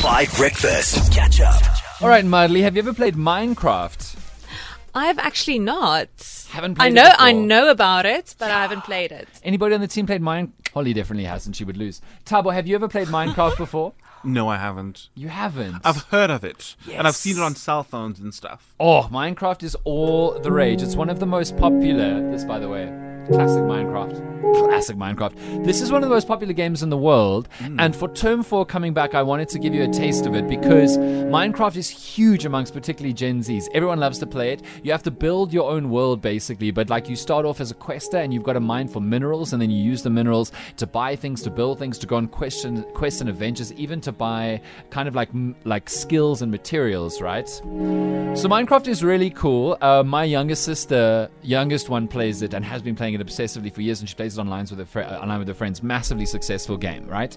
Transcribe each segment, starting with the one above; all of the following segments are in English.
5 Breakfast. Catch up. All right, Madly, have you ever played Minecraft? I've actually not. I know about it, but I haven't played it. Anybody on the team played Minecraft? Holly definitely hasn't. She would lose. Tabo, have you ever played Minecraft before? No, I haven't. You haven't? I've heard of it. Yes. And I've seen it on cell phones and stuff. Oh, Minecraft is all the rage. It's one of the most popular. This, by the way. Classic Minecraft. Classic Minecraft. This is one of the most popular games in the world. And for Term 4 coming back, I wanted to give you a taste of it because Minecraft is huge amongst particularly Gen Zs. Everyone loves to play it. You have to build your own world, basically. But like you start off as a quester and you've got to mine for minerals. And then you use the minerals to buy things, to build things, to go on quests and adventures, even to buy kind of like skills and materials, right? So Minecraft is really cool. My youngest sister, youngest one, plays it and has been playing it obsessively for years, and she plays it online with her friends. Massively successful game, right?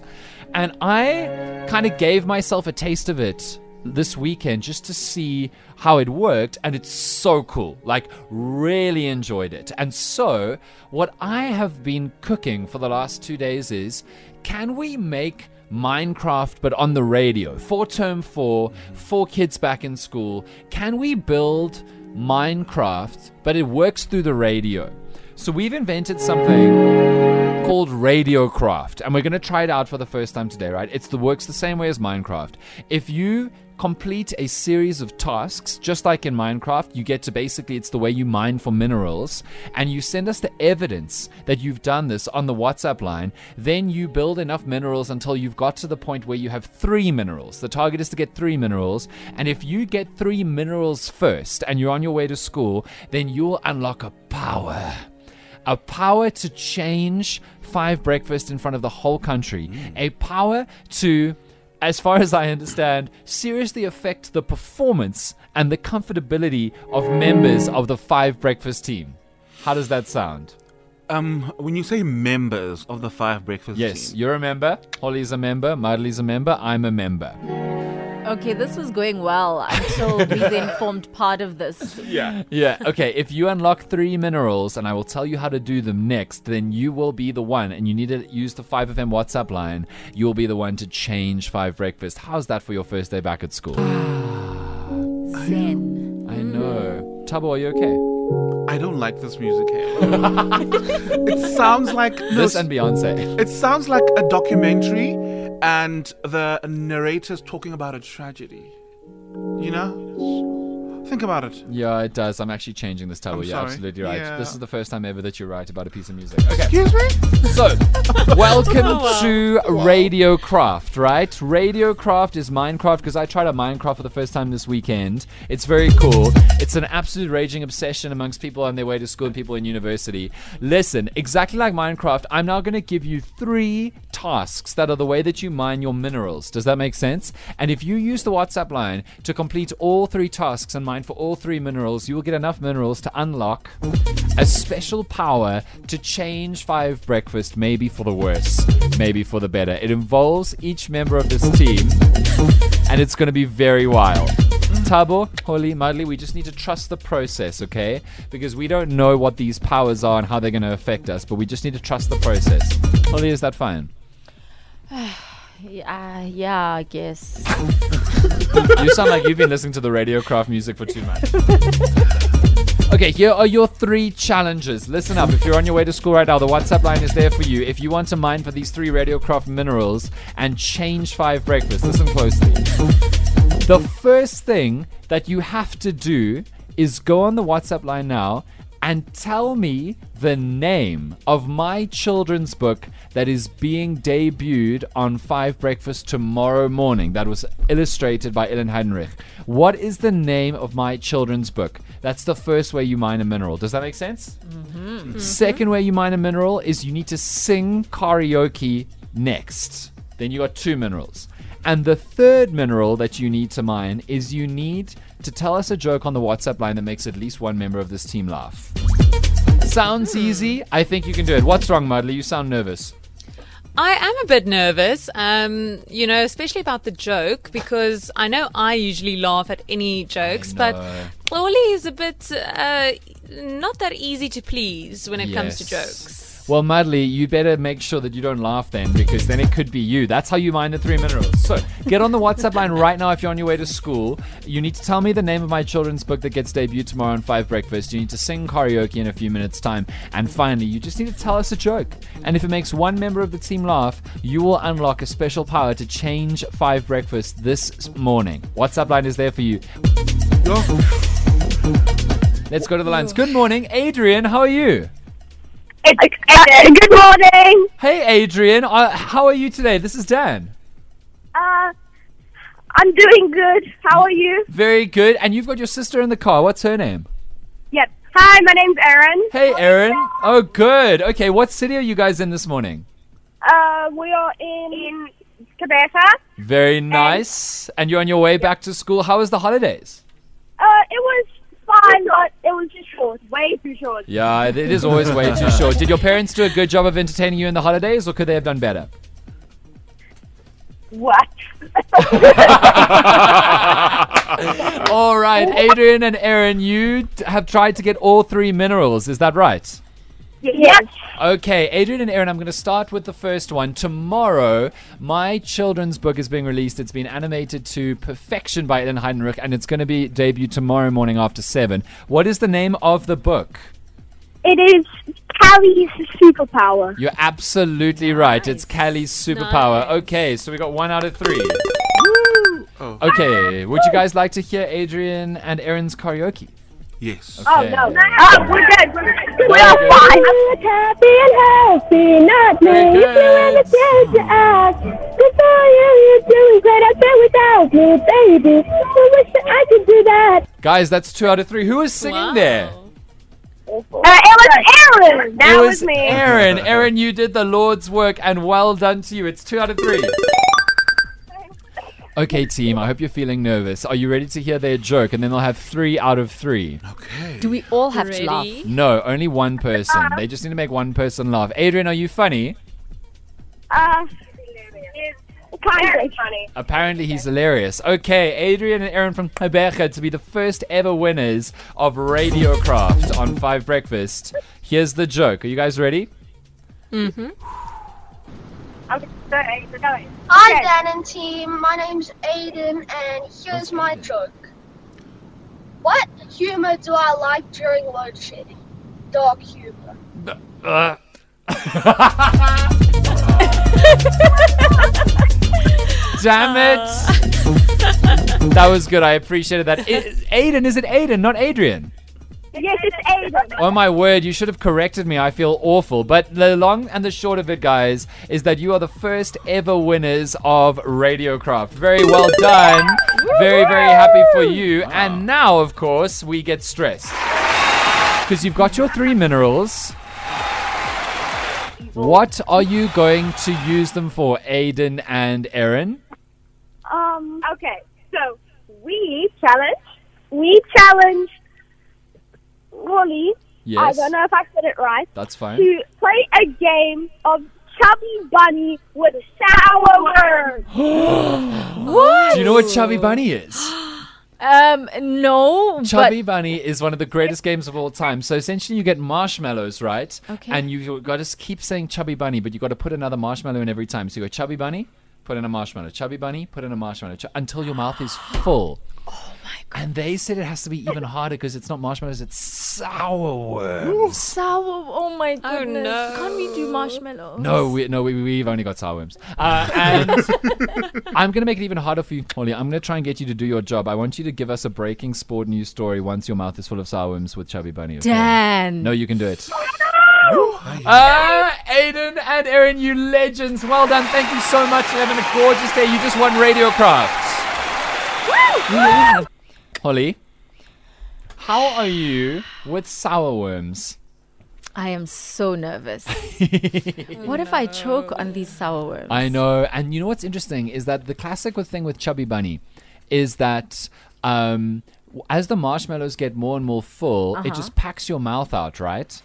And I kind of gave myself a taste of it this weekend just to see how it worked, and it's so cool. Like, really enjoyed it. And so what I have been cooking for the last 2 days is, can we make Minecraft but on the radio for term 4 for kids back in school? Can we build Minecraft but it works through the radio? So we've invented something called Radiocraft, and we're going to try it out for the first time today, right? It works the same way as Minecraft. If you complete a series of tasks, just like in Minecraft, you get to basically, it's the way you mine for minerals, and you send us the evidence that you've done this on the WhatsApp line. Then you build enough minerals until you've got to the point where you have 3 minerals. The target is to get 3 minerals, and if you get 3 minerals first and you're on your way to school, then you'll unlock a power to change 5 Breakfast in front of the whole country, a power to, as far as I understand, seriously affect the performance and the comfortability of members of the 5 Breakfast team. How does that sound? When you say members of the 5 Breakfast team... Yes, you're a member, Holly's a member, Marley's a member, I'm a member. Okay, this was going well until we then formed part of this. Yeah. Okay, if you unlock 3 minerals, and I will tell you how to do them next, then you will be the one, and you need to use the 5FM WhatsApp line, you'll be the one to change 5 Breakfast. How's that for your first day back at school? Zen. I know. Tabo, are you okay? I don't like this music here. It sounds like... This and Beyonce. It sounds like a documentary... and the narrator's talking about a tragedy. You know? Think about it. Yeah, it does. I'm actually changing this title. You're absolutely right. Yeah. This is the first time ever that you're right about a piece of music. Okay. Excuse me? So, welcome to Radiocraft, right? Radiocraft is Minecraft, because I tried out Minecraft for the first time this weekend. It's very cool. It's an absolute raging obsession amongst people on their way to school and people in university. Listen, exactly like Minecraft, I'm now going to give you 3... tasks that are the way that you mine your minerals. Does that make sense? And if you use the WhatsApp line to complete all 3 tasks and mine for all 3 minerals, you will get enough minerals to unlock a special power to change 5 Breakfast, maybe for the worse, maybe for the better. It involves each member of this team, and it's going to be very wild. Tabo, Holly, Madly, we just need to trust the process, okay? Because we don't know what these powers are and how they're going to affect us, but we just need to trust the process. Holly, is that fine? Yeah, I guess. You sound like you've been listening to the Radiocraft music for 2 months. Okay, here are your 3 challenges. Listen up. If you're on your way to school right now, the WhatsApp line is there for you. If you want to mine for these 3 Radiocraft minerals and change 5 Breakfast, listen closely. The first thing that you have to do is go on the WhatsApp line now and tell me the name of my children's book that is being debuted on 5 Breakfast tomorrow morning. That was illustrated by Ellen Heidenrich. What is the name of my children's book? That's the first way you mine a mineral. Does that make sense? Mm-hmm. Second way you mine a mineral is you need to sing karaoke next. Then you got 2 minerals. And the third mineral that you need to mine is you need to tell us a joke on the WhatsApp line that makes at least one member of this team laugh. Sounds easy. I think you can do it. What's wrong, Madly? You sound nervous. I am a bit nervous, you know, especially about the joke, because I know I usually laugh at any jokes, but Ollie is a bit not that easy to please when it comes to jokes. Well, Mudley, you better make sure that you don't laugh then, because then it could be you. That's how you mine the three minerals. So get on the WhatsApp line right now if you're on your way to school. You need to tell me the name of my children's book that gets debuted tomorrow on 5 Breakfast. You need to sing karaoke in a few minutes' time. And finally, you just need to tell us a joke. And if it makes one member of the team laugh, you will unlock a special power to change 5 Breakfast this morning. WhatsApp line is there for you. Let's go to the lines. Good morning, Adrian. How are you? Good morning. Hey, Adrian. How are you today? This is Dan. I'm doing good. How are you? Very good. And you've got your sister in the car. What's her name? Yep. Hi, my name's Erin. Hey, Erin. Oh, good. Okay, what city are you guys in this morning? We are in Tabata. Very nice. And you're on your way back to school. How was the holidays? It was fine, but it was just short. Way too short. Yeah, it is always way too short. Did your parents do a good job of entertaining you in the holidays, or could they have done better? What? All right, Adrian and Erin, you have tried to get all three minerals. Is that right? Yes. Okay, Adrian and Erin, I'm going to start with the first one. Tomorrow, my children's book is being released. It's been animated to perfection by Ellen Heidenrich, and it's going to be debuted tomorrow morning after 7. What is the name of the book? It is Callie's Superpower. You're absolutely right. It's Callie's Superpower. Nice. Okay, so we got 1 out of 3. Woo! Oh. Okay, would you guys like to hear Adrian and Erin's karaoke? Yes. Okay. Oh, no. Oh, we're good. We're fine. I'm happy and healthy, not me. If you ever dare to ask, good for you, you're doing great out there without me, baby. I wish that I could do that. Guys, that's 2 out of 3. Who is singing there? It was Erin. That was me. Erin. Erin, you did the Lord's work, and well done to you. It's 2 out of 3. Okay, team, I hope you're feeling nervous. Are you ready to hear their joke? And then they'll have 3 out of 3. Okay. Do we all have to laugh? No, only one person. They just need to make one person laugh. Adrian, are you funny? Kind of funny. Apparently, he's hilarious. Okay, Adrian and Erin from Tribeca to be the first ever winners of Radiocraft on 5 Breakfast. Here's the joke. Are you guys ready? Mm-hmm. Okay, so Aidan, going. Hi, Dan and team. My name's Aidan, and here's my joke. What humor do I like during load shedding? Dark humor. Damn it! That was good. I appreciated that. Aidan, is it Aidan, not Adrian? Yes, it's Aidan. Oh my word, you should have corrected me. I feel awful. But the long and the short of it, guys, is that you are the first ever winners of Radiocraft. Very well done. Very, very happy for you. Wow. And now, of course, we get stressed. Because you've got your 3 minerals. What are you going to use them for, Aidan and Erin? Okay, so we challenge Rolly, yes. I don't know if I said it right. That's fine. To play a game of Chubby Bunny with sour worms. What? Do you know what Chubby Bunny is? No. Chubby Bunny is one of the greatest games of all time. So essentially, you get marshmallows, right? Okay. And you've got to keep saying Chubby Bunny, but you've got to put another marshmallow in every time. So you go Chubby Bunny, put in a marshmallow. Chubby Bunny, put in a marshmallow. Until your mouth is full. Oh my god. And they said it has to be even harder because it's not marshmallows, it's sour worms. Sour, oh my goodness. Oh no. Can't we do marshmallows? No, we've only got sour worms. And I'm going to make it even harder for you, Holly. I'm going to try and get you to do your job. I want you to give us a breaking sport news story once your mouth is full of sour worms with Chubby Bunny. Dan. No, you can do it. Aidan and Erin, you legends. Well done. Thank you so much for having a gorgeous day. You just won Radiocraft. Yeah. Holly, how are you with sour worms? I am so nervous. What if I choke on these sour worms? I know. And you know what's interesting is that the classic thing with Chubby Bunny is that as the marshmallows get more and more full, it just packs your mouth out, right?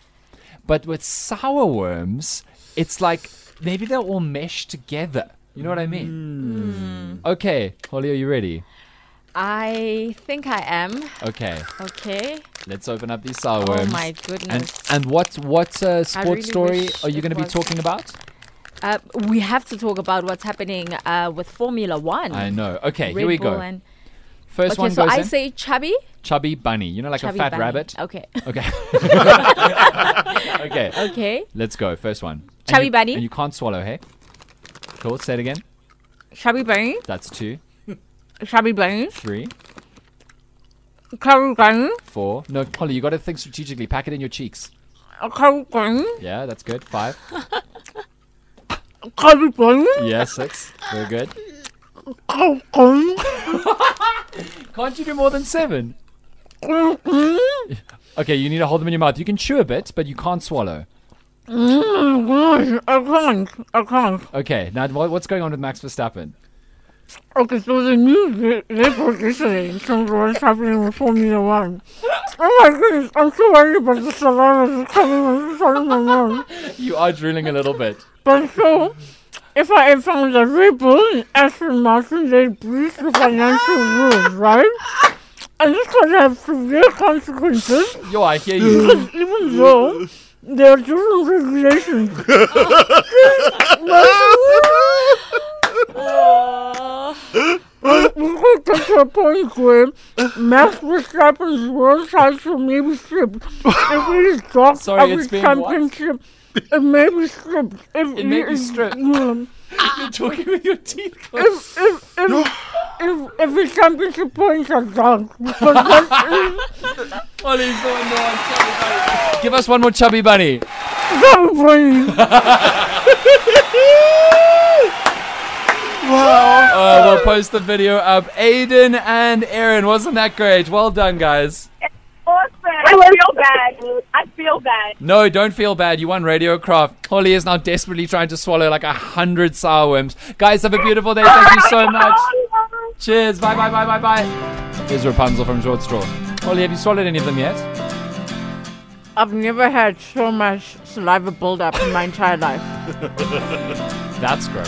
But with sour worms, it's like maybe they're all meshed together. You know what I mean? Mm. Okay, Holly, are you ready? I think I am. Okay. Okay. Let's open up these sour worms. Oh my goodness. And what sports story are you going to be talking about? We have to talk about what's happening with Formula One. I know. Okay, Red here we Bull go. And first okay, one so goes I in. Say Chubby. Chubby Bunny. You know, like Chubby a fat bunny. Rabbit? Okay. Okay. Okay. Okay. Let's go. First one. Chubby Bunny. And you can't swallow, hey? Cool. Say it again. Chubby Bunny. That's two. Chubby Bunny. Three. Chubby Bunny. Four. No, Polly, you got to think strategically. Pack it in your cheeks. Chubby Bunny. Yeah, that's good. Five. Chubby Bunny. Yeah, six. Very good. Can't you do more than seven? Okay, you need to hold them in your mouth. You can chew a bit, but you can't swallow. I can't. I can't. Okay, now what's going on with Max Verstappen? Okay, so the news report yesterday in terms of what's happening with Formula One. Oh my goodness, I'm so worried about the survivors coming from my mom. You are drooling a little bit. But so... if I had found that Red Bull and Aston Martin, they'd breach the financial rules, right? And this could have severe consequences. Yo, I hear you. Because even though there are different regulations. We could get to a point where Max Verstappen's world title may be stripped. If we just dropped every championship. It may be stripped. It may be stripped. You're talking with your teeth. If the championship points are gone. Give us one more Chubby Bunny. Chubby Bunny. Wow. We'll post the video up. Aidan and Erin, wasn't that great? Well done, guys. I feel bad. I feel bad. No, don't feel bad. You won Radiocraft. Holly is now desperately trying to swallow like 100 sour worms. Guys, have a beautiful day. Thank you so much. Cheers. Bye, bye, bye, bye, bye. Here's Rapunzel from Short Straw. Holly, have you swallowed any of them yet? I've never had so much saliva buildup in my entire life. That's gross.